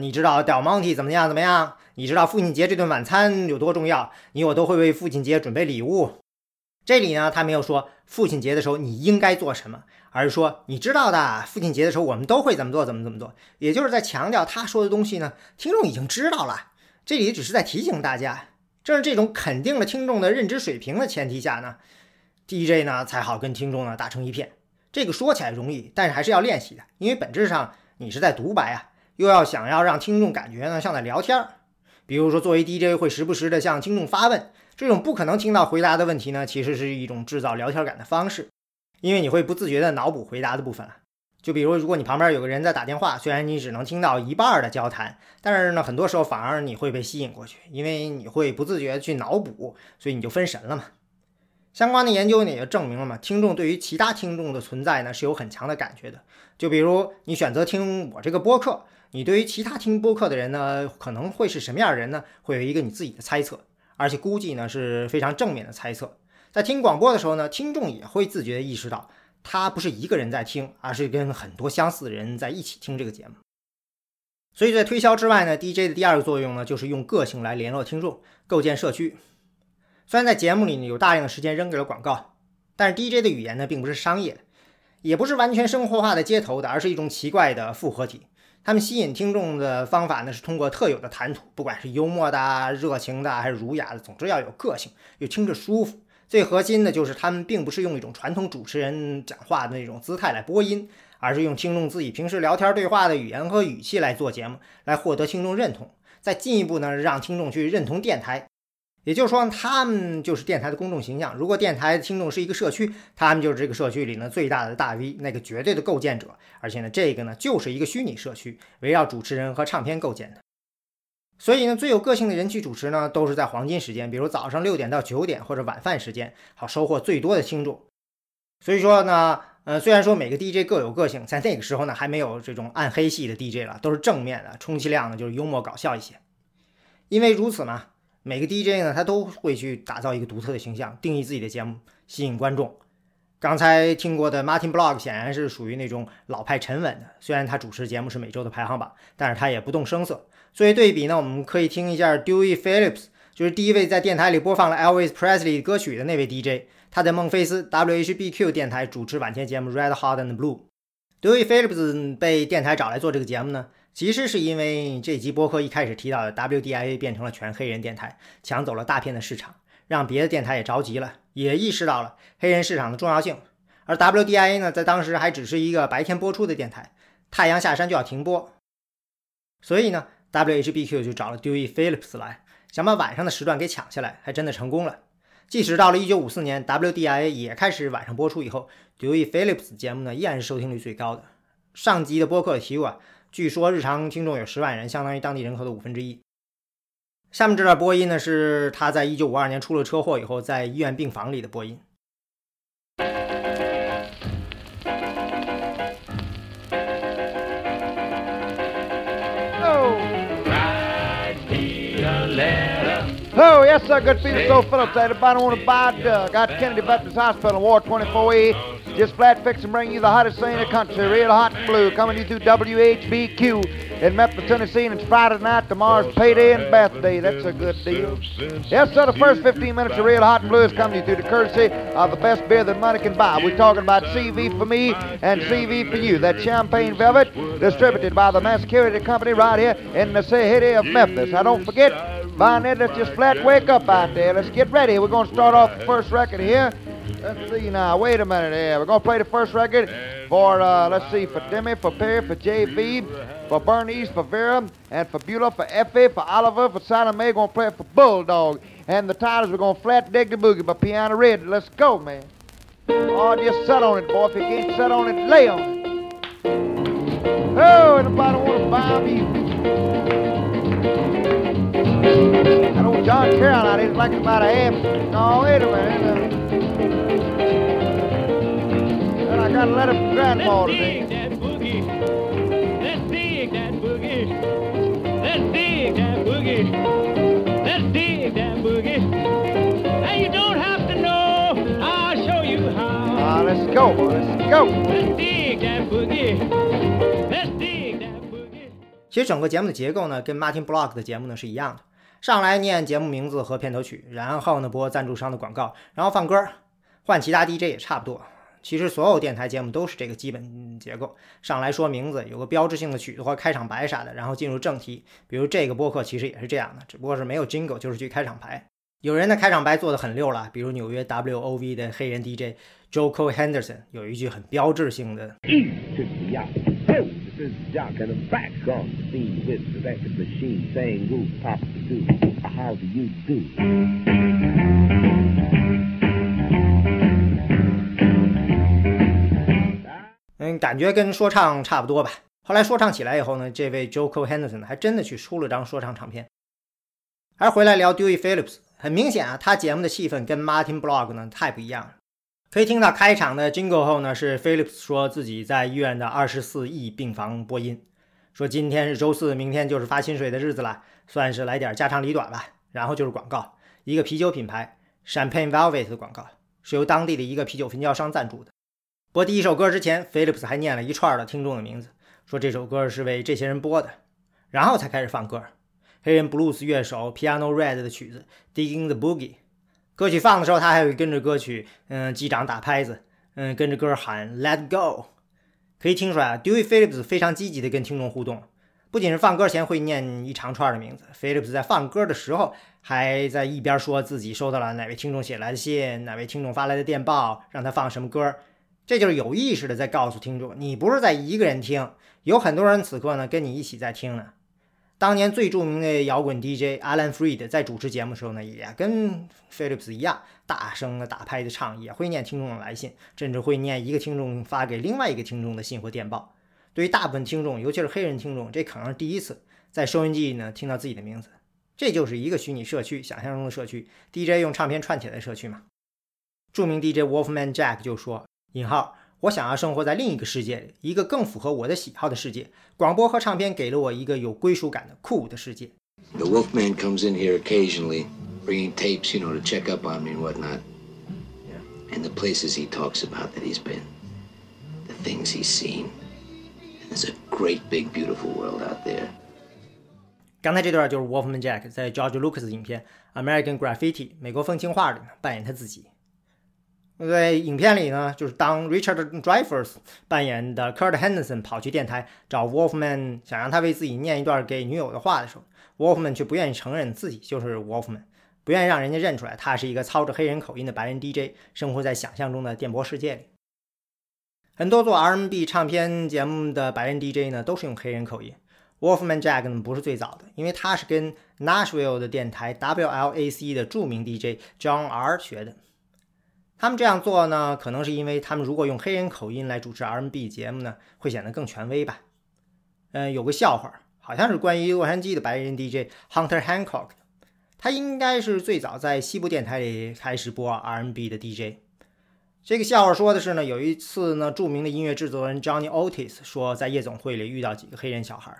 你知道 Del Monte 怎么样怎么样，你知道父亲节这顿晚餐有多重要，你我都会为父亲节准备礼物。这里呢，他没有说父亲节的时候你应该做什么，而是说你知道的，父亲节的时候我们都会怎么做怎么怎么做，也就是在强调他说的东西呢，听众已经知道了，这里只是在提醒大家。正是这种肯定了听众的认知水平的前提下呢， DJ 呢才好跟听众呢打成一片。这个说起来容易，但是还是要练习的，因为本质上你是在独白啊，又要想要让听众感觉呢像在聊天。比如说作为 DJ 会时不时的向听众发问，这种不可能听到回答的问题呢，其实是一种制造聊天感的方式，因为你会不自觉的脑补回答的部分。就比如如果你旁边有个人在打电话，虽然你只能听到一半的交谈，但是呢很多时候反而你会被吸引过去，因为你会不自觉去脑补，所以你就分神了嘛。相关的研究呢也证明了嘛，听众对于其他听众的存在呢是有很强的感觉的。就比如你选择听我这个播客，你对于其他听播客的人呢可能会是什么样的人呢，会有一个你自己的猜测，而且估计呢是非常正面的猜测。在听广播的时候呢，听众也会自觉地意识到他不是一个人在听，而是跟很多相似的人在一起听这个节目。所以在推销之外呢， DJ 的第二个作用呢就是用个性来联络听众，构建社区。虽然在节目里有大量的时间扔给了广告，但是 DJ 的语言呢并不是商业的，也不是完全生活化的街头的，而是一种奇怪的复合体。他们吸引听众的方法呢是通过特有的谈吐，不管是幽默的、热情的还是儒雅的，总之要有个性，又听着舒服。最核心的就是他们并不是用一种传统主持人讲话的那种姿态来播音，而是用听众自己平时聊天对话的语言和语气来做节目，来获得听众认同，再进一步呢让听众去认同电台。也就是说他们就是电台的公众形象，如果电台的听众是一个社区，他们就是这个社区里呢最大的大 V， 那个绝对的构建者，而且呢这个呢就是一个虚拟社区，围绕主持人和唱片构建的。所以呢最有个性的人去主持呢都是在黄金时间，比如早上6点到9点或者晚饭时间，好收获最多的听众。所以说呢虽然说每个 DJ 各有个性，在那个时候呢还没有这种暗黑系的 DJ 了，都是正面的，充其量呢就是幽默搞笑一些。因为如此嘛，每个 DJ 呢他都会去打造一个独特的形象，定义自己的节目，吸引观众。刚才听过的 Martin Block 显然是属于那种老派沉稳的，虽然他主持节目是每周的排行榜，但是他也不动声色。作为对比呢，我们可以听一下 Dewey Phillips， 就是第一位在电台里播放了 Elvis Presley 歌曲的那位 DJ， 他在孟菲斯 WHBQ 电台主持晚间节目 Red Hot and Blue。 Dewey Phillips 被电台找来做这个节目呢，其实是因为这集播客一开始提到的 WDIA 变成了全黑人电台，抢走了大片的市场，让别的电台也着急了，也意识到了黑人市场的重要性。而 WDIA 呢，在当时还只是一个白天播出的电台，太阳下山就要停播，所以呢 WHBQ 就找了 Dewey Phillips 来，想把晚上的时段给抢下来，还真的成功了。即使到了1954年 WDIA 也开始晚上播出以后， Dewey Phillips 节目呢依然是收听率最高的。上集的播客提过啊，据说日常听众有10万人，相当于当地人口的1/5。下面这段播音呢，是他在1952年出了车祸以后，在医院病房里的播音。Hello, yes, sir. Good feeling, so Phillips. I don't want to buy a duck. Out Kennedy Baptist Hospital, Ward 24A. Just flat fix and bring you the hottest thing in the country, real hot and blue. Coming to you through WHBQ in Memphis, Tennessee, and it's Friday night. Tomorrow's payday and bath day. That's a good deal. Yes, sir. The first 15 minutes of real hot and blue is coming to you through the courtesy of the best beer that money can buy. We're talking about CV for me and CV for you. That champagne velvet distributed by the Masquerade Company right here in the city of Memphis. Now don't forget, Vinette, let's just flat wake up out there. Let's get ready. We're going to start off the first record here. Let's see now. Wait a minute here. We're going to play the first record for, let's see, for Demi, for Perry, for J.V., for Bernice, for Vera, and for Beulah, for Effie, for Oliver, for Silent May. We're going to play it for Bulldog. And the titles, we're going to flat dig the boogie by Piano Red. Let's go, man. Oh, just set on it, boy. If you can't set on it, lay on it. Oh, anybody want to buy me? That old John Carroll out here is like about a half. No, wait a minute. Then I got a letter from Grandma today. Let's dig that boogie. Let's dig that boogie. Let's dig that boogie. Let's dig that boogie. And you don't have to know. I'll show you how. Ah, let's go, boy. Let's go. Let's dig that boogie. Let's dig. 其实整个节目的结构呢，跟 Martin Block 的节目呢是一样的，上来念节目名字和片头曲，然后呢播赞助商的广告，然后放歌，换其他 DJ 也差不多。其实所有电台节目都是这个基本结构，上来说名字，有个标志性的曲子或开场白啥的，然后进入正题。比如这个播客其实也是这样的，只不过是没有 jingle， 就是去开场白。有人的开场白做得很溜了，比如纽约 WOV 的黑人 DJ Joko Henderson 有一句很标志性的 感觉跟说唱差不多吧。后来说唱起来以后呢，这位 Joko Henderson 还真的去出了张说唱唱片。而回来聊 Dewey Phillips， 很明显啊，他节目的气氛跟 Martin Block 呢太不一样了。可以听到开场的 Jingle 后呢，是 Phillips 说自己在医院的24亿病房播音，说今天是周四，明天就是发薪水的日子了，算是来点家长里短吧。然后就是广告，一个啤酒品牌 Champagne Velvet 的广告，是由当地的一个啤酒分销商赞助的。播第一首歌之前 Phillips 还念了一串的听众的名字，说这首歌是为这些人播的，然后才开始放歌。黑人 blues 乐手 Piano Red 的曲子 Digging the Boogie， 歌曲放的时候他还会跟着歌曲击掌打拍子，跟着歌喊 Let Go。 可以听出来 Dewey Phillips 非常积极的跟听众互动，不仅是放歌前会念一长串的名字， Phillips 在放歌的时候还在一边说自己收到了哪位听众写来的信，哪位听众发来的电报，让他放什么歌。这就是有意识的在告诉听众，你不是在一个人听，有很多人此刻呢跟你一起在听呢。当年最著名的摇滚 DJ Alan Freed 在主持节目的时候呢，也跟 Phillips 一样，大声的打拍的唱，也会念听众的来信，甚至会念一个听众发给另外一个听众的信或电报。对于大部分听众，尤其是黑人听众，这可能是第一次在收音机呢听到自己的名字。这就是一个虚拟社区，想象中的社区， DJ 用唱片串起来的社区嘛。著名 DJ Wolfman Jack 就说引号，我想要生活在另一个世界里，一个更符合我的喜好的世界。广播和唱片给了我一个有归属感的酷的世界。The Wolfman comes in here occasionally, bringing tapes, to check up on me and whatnot. And the places he talks about that he's been, the things he's seen. There's a great big beautiful world out there. 刚才这段就是 Wolfman Jack 在 George Lucas 的影片 American Graffiti 美国风情画里扮演他自己。在影片里呢，就是当 Richard Dreyfuss 扮演的 Kurt Henderson 跑去电台找 Wolfman， 想让他为自己念一段给女友的话的时候， Wolfman 却不愿意承认自己就是 Wolfman， 不愿意让人家认出来他是一个操着黑人口音的白人 DJ， 生活在想象中的电波世界里。很多做 R&B 唱片节目的白人 DJ 呢，都是用黑人口音。Wolfman Jack 呢不是最早的，因为他是跟 Nashville 的电台 WLAC 的著名 DJ John R 学的。他们这样做呢，可能是因为他们如果用黑人口音来主持 R&B 节目呢，会显得更权威吧。有个笑话，好像是关于洛杉矶的白人 DJ Hunter Hancock， 他应该是最早在西部电台里开始播 R&B 的 DJ。这个笑话说的是呢，有一次呢，著名的音乐制作人 Johnny Otis 说在夜总会里遇到几个黑人小孩，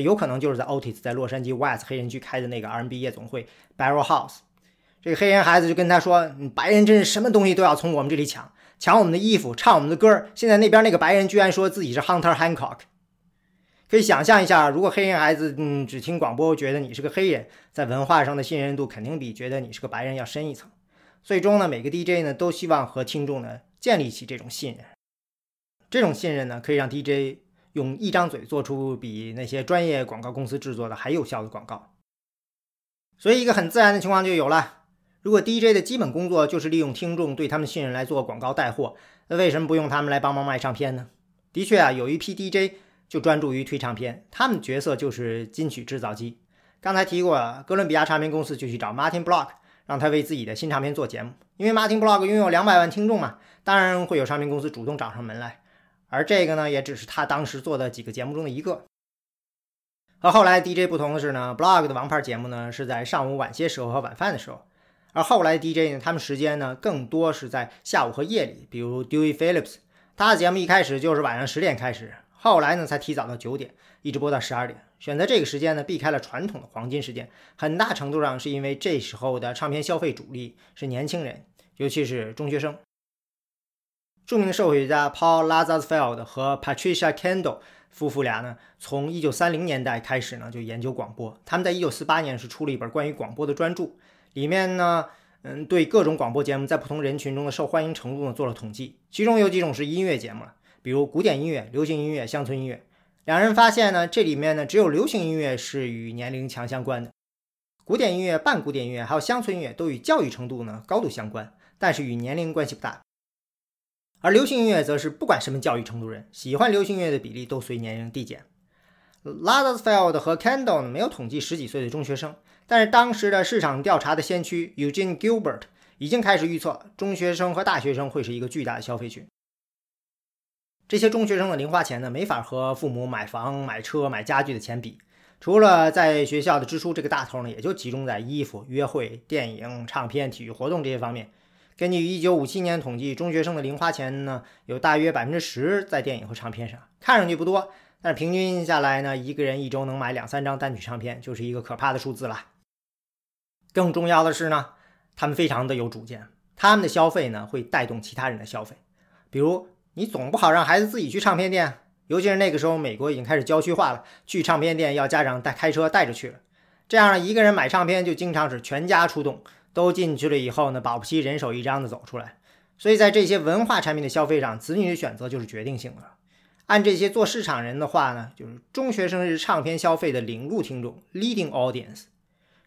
有可能就是在 Otis 在洛杉矶 West 黑人区开的那个 R&B 夜总会 Barrel House。这个黑人孩子就跟他说，白人真是什么东西都要从我们这里抢，抢我们的衣服，唱我们的歌，现在那边那个白人居然说自己是 Hunter Hancock。 可以想象一下，如果黑人孩子只听广播觉得你是个黑人，在文化上的信任度肯定比觉得你是个白人要深一层。最终呢，每个 DJ 呢都希望和听众呢建立起这种信任。这种信任呢可以让 DJ 用一张嘴做出比那些专业广告公司制作的还有效的广告。所以一个很自然的情况就有了，如果 DJ 的基本工作就是利用听众对他们信任来做广告带货，那为什么不用他们来帮忙卖唱片呢？的确啊，有一批 DJ 就专注于推唱片，他们的角色就是金曲制造机。刚才提过，哥伦比亚唱片公司就去找 Martin Block， 让他为自己的新唱片做节目。因为 Martin Block 拥有200万听众嘛，当然会有唱片公司主动找上门来。而这个呢，也只是他当时做的几个节目中的一个。和后来 DJ 不同的是呢， Block 的王牌节目呢是在上午晚些时候和晚饭的时候。而后来 DJ 呢，他们时间呢更多是在下午和夜里，比如 Dewey Phillips， 他的节目一开始就是晚上10点开始，后来呢才提早到9点，一直播到12点。选择这个时间呢，避开了传统的黄金时间，很大程度上是因为这时候的唱片消费主力是年轻人，尤其是中学生。著名的社会学家 Paul Lazarsfeld 和 Patricia Kendall 夫妇俩呢，从1930年代开始呢就研究广播。他们在1948年是出了一本关于广播的专著，里面呢对各种广播节目在不同人群中的受欢迎程度呢做了统计，其中有几种是音乐节目，比如古典音乐、流行音乐、乡村音乐。两人发现呢，这里面呢只有流行音乐是与年龄强相关的，古典音乐、半古典音乐还有乡村音乐都与教育程度呢高度相关，但是与年龄关系不大。而流行音乐则是不管什么教育程度人喜欢流行音乐的比例都随年龄递减。Lazarsfeld 和 Kendall 没有统计十几岁的中学生，但是当时的市场调查的先驱 Eugene Gilbert 已经开始预测中学生和大学生会是一个巨大的消费群。这些中学生的零花钱呢，没法和父母买房、买车、买家具的钱比，除了在学校的支出，这个大头呢也就集中在衣服、约会、电影、唱片、体育活动这些方面。根据1957年统计，中学生的零花钱呢有大约 10% 在电影和唱片上，看上去不多，但是平均下来呢，一个人一周能买2-3张单曲唱片，就是一个可怕的数字了。更重要的是呢，他们非常的有主见，他们的消费呢会带动其他人的消费。比如你总不好让孩子自己去唱片店，尤其是那个时候美国已经开始郊区化了，去唱片店要家长开车带着去了，这样呢一个人买唱片就经常是全家出动，都进去了以后呢，保不齐人手一张的走出来。所以在这些文化产品的消费上，子女的选择就是决定性的。按这些做市场人的话呢，就是中学生是唱片消费的领路听众 leading audience，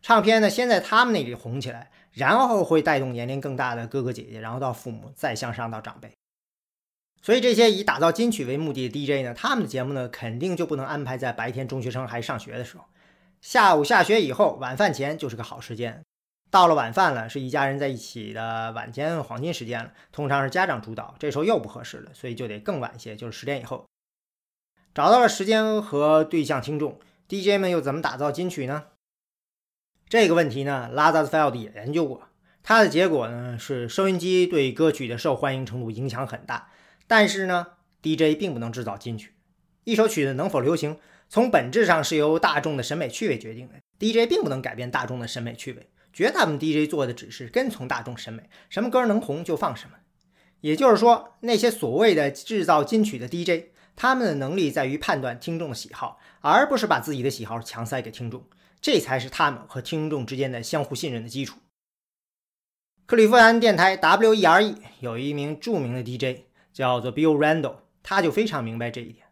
唱片呢先在他们那里红起来，然后会带动年龄更大的哥哥姐姐，然后到父母，再向上到长辈。所以这些以打造金曲为目的的 DJ 呢，他们的节目呢肯定就不能安排在白天中学生还上学的时候，下午下学以后晚饭前就是个好时间。到了晚饭了，是一家人在一起的晚间黄金时间了，通常是家长主导，这时候又不合适了，所以就得更晚一些，就是10点以后。找到了时间和对象听众， DJ 们又怎么打造金曲呢？这个问题呢，拉扎斯菲尔德也研究过，他的结果呢是收音机对歌曲的受欢迎程度影响很大，但是呢 DJ 并不能制造金曲。一首曲子能否流行，从本质上是由大众的审美趣味决定的， DJ 并不能改变大众的审美趣味，绝大部分 DJ 做的只是跟从大众审美，什么歌能红就放什么。也就是说，那些所谓的制造金曲的 DJ， 他们的能力在于判断听众的喜好，而不是把自己的喜好强塞给听众，这才是他们和听众之间的相互信任的基础。克利夫兰电台 WERE 有一名著名的 DJ 叫做 Bill Randall， 他就非常明白这一点。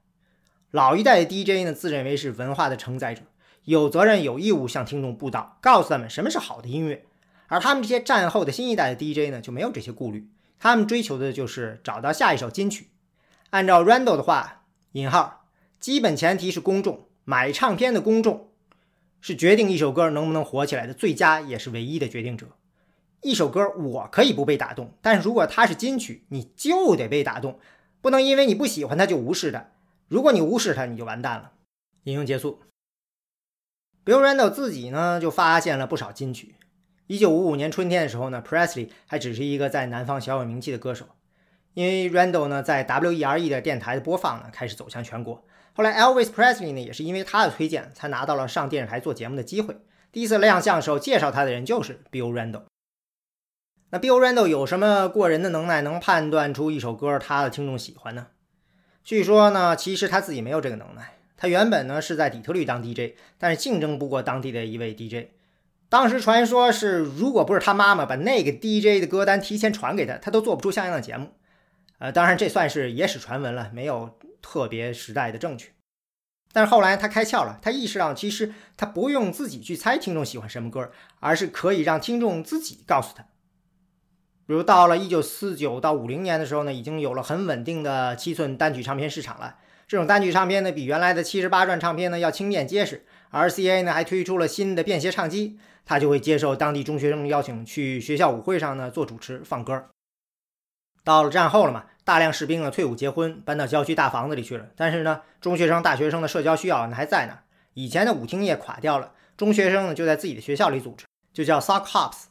老一代的 DJ 呢，自认为是文化的承载者，有责任有义务向听众布道，告诉他们什么是好的音乐。而他们这些战后的新一代的 DJ 呢，就没有这些顾虑，他们追求的就是找到下一首金曲。按照 Randall 的话，引号，基本前提是公众，买唱片的公众是决定一首歌能不能火起来的最佳也是唯一的决定者。一首歌我可以不被打动，但是如果它是金曲，你就得被打动，不能因为你不喜欢它就无视它，如果你无视它你就完蛋了。引用结束。Bill Randall 自己呢就发现了不少金曲。1955年春天的时候呢， Presley 还只是一个在南方小有名气的歌手。因为 Randall 呢在 WERE 的电台的播放呢开始走向全国。后来 Elvis Presley 呢也是因为他的推荐才拿到了上电视台做节目的机会。第一次亮相的时候介绍他的人就是 Bill Randall。那 Bill Randall 有什么过人的能耐能判断出一首歌他的听众喜欢呢？据说呢其实他自己没有这个能耐。他原本呢是在底特律当 DJ， 但是竞争不过当地的一位 DJ。当时传说是，如果不是他妈妈把那个 DJ 的歌单提前传给他，他都做不出像样的节目。当然这算是野史传闻了，没有特别时代的证据。但是后来他开窍了，他意识到其实他不用自己去猜听众喜欢什么歌，而是可以让听众自己告诉他。比如到了1949到50年的时候呢，已经有了很稳定的7寸单曲唱片市场了。这种单曲唱片呢，比原来的78转唱片呢要轻便结实。RCA 呢还推出了新的便携唱机，他就会接受当地中学生的邀请，去学校舞会上呢做主持放歌。到了战后了嘛，大量士兵呢退伍结婚，搬到郊区大房子里去了。但是呢，中学生、大学生的社交需要呢还在那。以前的舞厅业垮掉了，中学生呢就在自己的学校里组织，就叫 sock hops。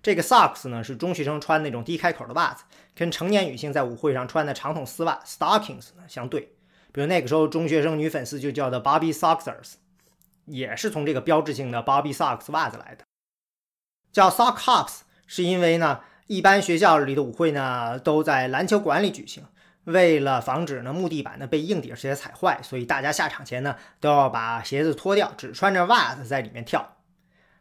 这个 socks 呢是中学生穿那种低开口的袜子，跟成年女性在舞会上穿的长筒丝袜 stockings 呢相对。比如那个时候中学生女粉丝就叫的 Bobby Soxers， 也是从这个标志性的 Bobby Sox 袜子来的。叫 Sock Hops 是因为呢，一般学校里的舞会呢都在篮球馆里举行，为了防止呢木地板呢被硬底鞋踩坏，所以大家下场前呢都要把鞋子脱掉，只穿着袜子在里面跳。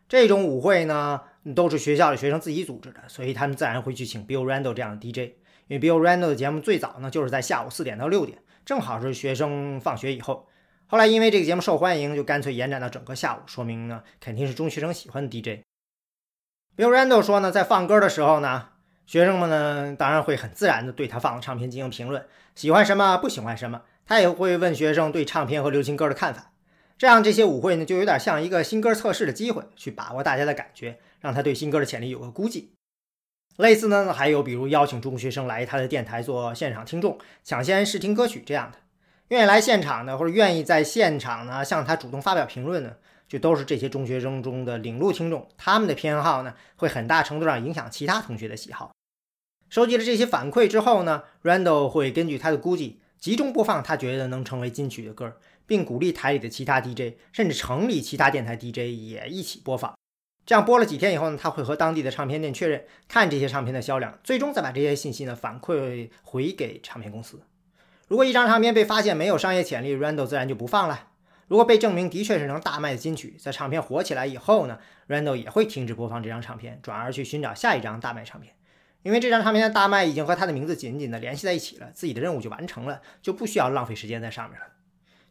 这种舞会呢都是学校里学生自己组织的，所以他们自然会去请 Bill Randall 这样的 DJ。 因为 Bill Randall 的节目最早呢就是在下午4点到6点，正好是学生放学以后。后来因为这个节目受欢迎，就干脆延展到整个下午，说明呢肯定是中学生喜欢的 DJ。 Bill Randall 说呢，在放歌的时候呢，学生们呢当然会很自然的对他放的唱片进行评论，喜欢什么不喜欢什么，他也会问学生对唱片和流行歌的看法。这样这些舞会呢就有点像一个新歌测试的机会，去把握大家的感觉，让他对新歌的潜力有个估计。类似呢还有比如邀请中学生来他的电台做现场听众，抢先试听歌曲这样的。愿意来现场呢，或者愿意在现场呢向他主动发表评论呢，就都是这些中学生中的领路听众，他们的偏好呢会很大程度上影响其他同学的喜好。收集了这些反馈之后呢， Randall 会根据他的估计集中播放他觉得能成为金曲的歌，并鼓励台里的其他 DJ 甚至城里其他电台 DJ 也一起播放。这样播了几天以后呢，他会和当地的唱片店确认，看这些唱片的销量，最终再把这些信息呢反馈回给唱片公司。如果一张唱片被发现没有商业潜力， Randall 自然就不放了。如果被证明的确是能大卖的金曲，在唱片火起来以后呢， Randall 也会停止播放这张唱片，转而去寻找下一张大卖唱片。因为这张唱片的大卖已经和他的名字紧紧的联系在一起了，自己的任务就完成了，就不需要浪费时间在上面了。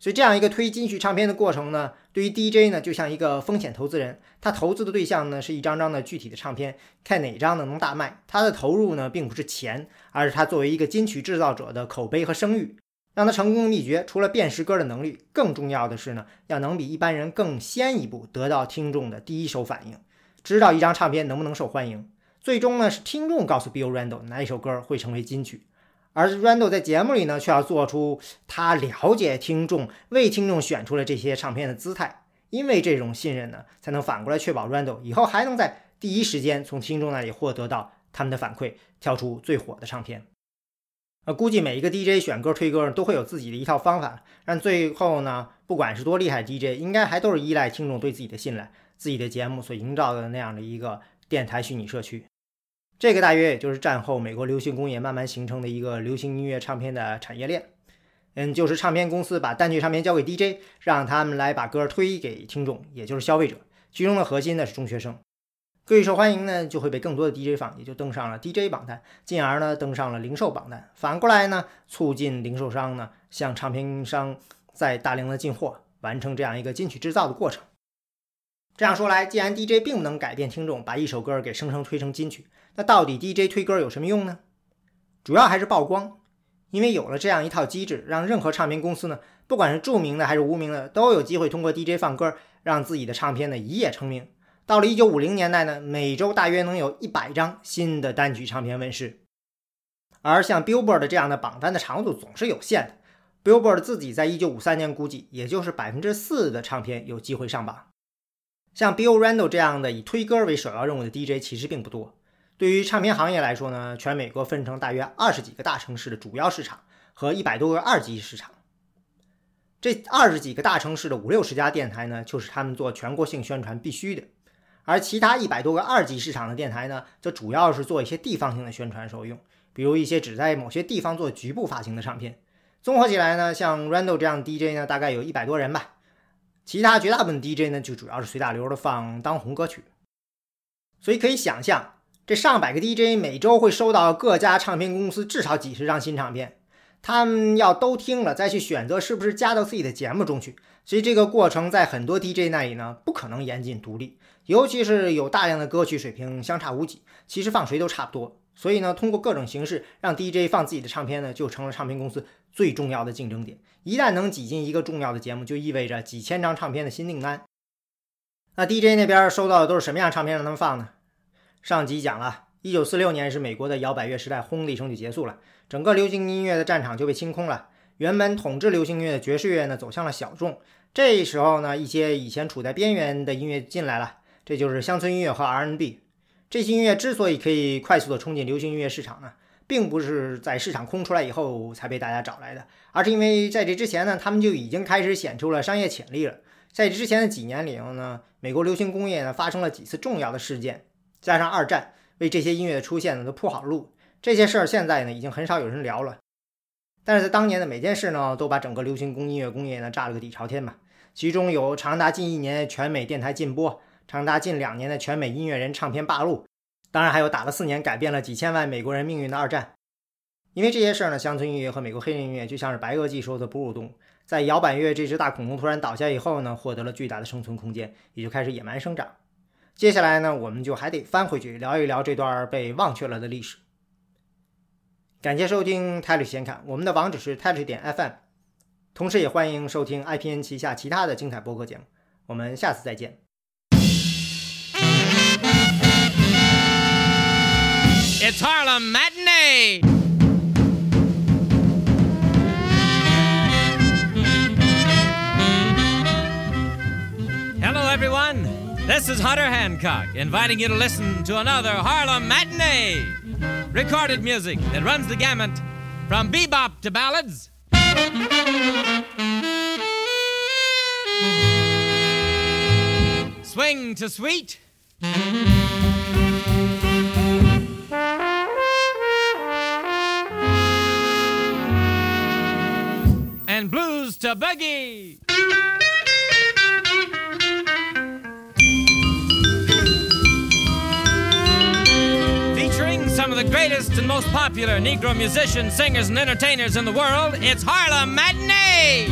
所以这样一个推金曲唱片的过程呢，对于 DJ 呢就像一个风险投资人，他投资的对象呢是一张张的具体的唱片，看哪张能大卖。他的投入呢并不是钱，而是他作为一个金曲制造者的口碑和声誉。让他成功的秘诀除了辨识歌的能力，更重要的是呢要能比一般人更先一步得到听众的第一手反应，知道一张唱片能不能受欢迎。最终呢是听众告诉 Bill Randall 哪一首歌会成为金曲，而 Randall 在节目里呢却要做出他了解听众，为听众选出了这些唱片的姿态。因为这种信任呢才能反过来确保 Randall 以后还能在第一时间从听众那里获得到他们的反馈，挑出最火的唱片。估计每一个 DJ 选歌推歌都会有自己的一套方法，但最后呢不管是多厉害 DJ， 应该还都是依赖听众对自己的信赖，自己的节目所营造的那样的一个电台虚拟社区。这个大约也就是战后美国流行工业慢慢形成的一个流行音乐唱片的产业链。就是唱片公司把单曲唱片交给 DJ， 让他们来把歌推给听众，也就是消费者。其中的核心呢是中学生。歌曲受欢迎呢，就会被更多的 DJ 放，也就登上了 DJ 榜单，进而呢登上了零售榜单。反过来呢，促进零售商呢向唱片商在大量的进货，完成这样一个金曲制造的过程。这样说来，既然 DJ 并不能改变听众，把一首歌给生生推成金曲，那到底 DJ 推歌有什么用呢？主要还是曝光。因为有了这样一套机制，让任何唱片公司呢，不管是著名的还是无名的，都有机会通过 DJ 放歌让自己的唱片呢一夜成名。到了1950年代呢，每周大约能有100张新的单曲唱片问世。而像 Billboard 这样的榜单的长度总是有限的， Billboard 自己在1953年估计，也就是 4% 的唱片有机会上榜。像 Bill Randall 这样的以推歌为首要任务的 DJ 其实并不多。对于唱片行业来说呢，全美国分成大约20几个大城市的主要市场和100多个二级市场。这20几个大城市的50-60家电台呢，就是他们做全国性宣传必须的。而其他100多个二级市场的电台呢，则主要是做一些地方性的宣传受用，比如一些只在某些地方做局部发行的唱片。综合起来呢，像 Randall 这样的 DJ 呢，大概有100多人吧。其他绝大部分 DJ 呢，就主要是随大流的放当红歌曲。所以可以想象，这上百个 DJ 每周会收到各家唱片公司至少几10张新唱片，他们要都听了再去选择是不是加到自己的节目中去。所以这个过程在很多 DJ 那里呢，不可能严禁独立，尤其是有大量的歌曲水平相差无几，其实放谁都差不多。所以呢，通过各种形式让 DJ 放自己的唱片呢，就成了唱片公司最重要的竞争点。一旦能挤进一个重要的节目，就意味着几千张唱片的新订单。那 DJ 那边收到的都是什么样唱片让他们放呢？上集讲了，1946年是美国的摇摆乐时代轰的一声就结束了，整个流行音乐的战场就被清空了。原本统治流行音乐的爵士乐呢，走向了小众。这时候呢，一些以前处在边缘的音乐进来了，这就是乡村音乐和 R&B。 这些音乐之所以可以快速的冲进流行音乐市场呢，并不是在市场空出来以后才被大家找来的，而是因为在这之前呢，他们就已经开始显出了商业潜力了。在这之前的几年里呢，美国流行工业呢发生了几次重要的事件，加上二战为这些音乐的出现呢都铺好路。这些事儿现在呢已经很少有人聊了。但是在当年的每件事呢，都把整个流行音乐工业呢炸了个底朝天嘛。其中有长达近一年全美电台禁播，长达近2年的全美音乐人唱片霸录，当然还有打了4年改变了几千万美国人命运的二战。因为这些事呢，乡村音乐和美国黑人音乐就像是白垩纪时候的哺乳动物，在摇摆乐这只大恐龙突然倒下以后呢，获得了巨大的生存空间，也就开始野蛮生长。接下来呢，我们就还得翻回去聊一聊这段被忘却了的历史。感谢收听泰勒史闲侃，我们的网址是泰勒点 FM， 同时也欢迎收听 IPN 旗下其他的精彩播客节目。我们下次再见。It's Harlem Matinee. Hello, everyone. This is Hunter Hancock, inviting you to listen to another Harlem Matinee. Recorded music that runs the gamut from bebop to ballads. Swing to sweet. And blues to boogie. Featuring some of the greatest and most popular Negro musicians, singers, and entertainers in the world, it's Harlem Matinee.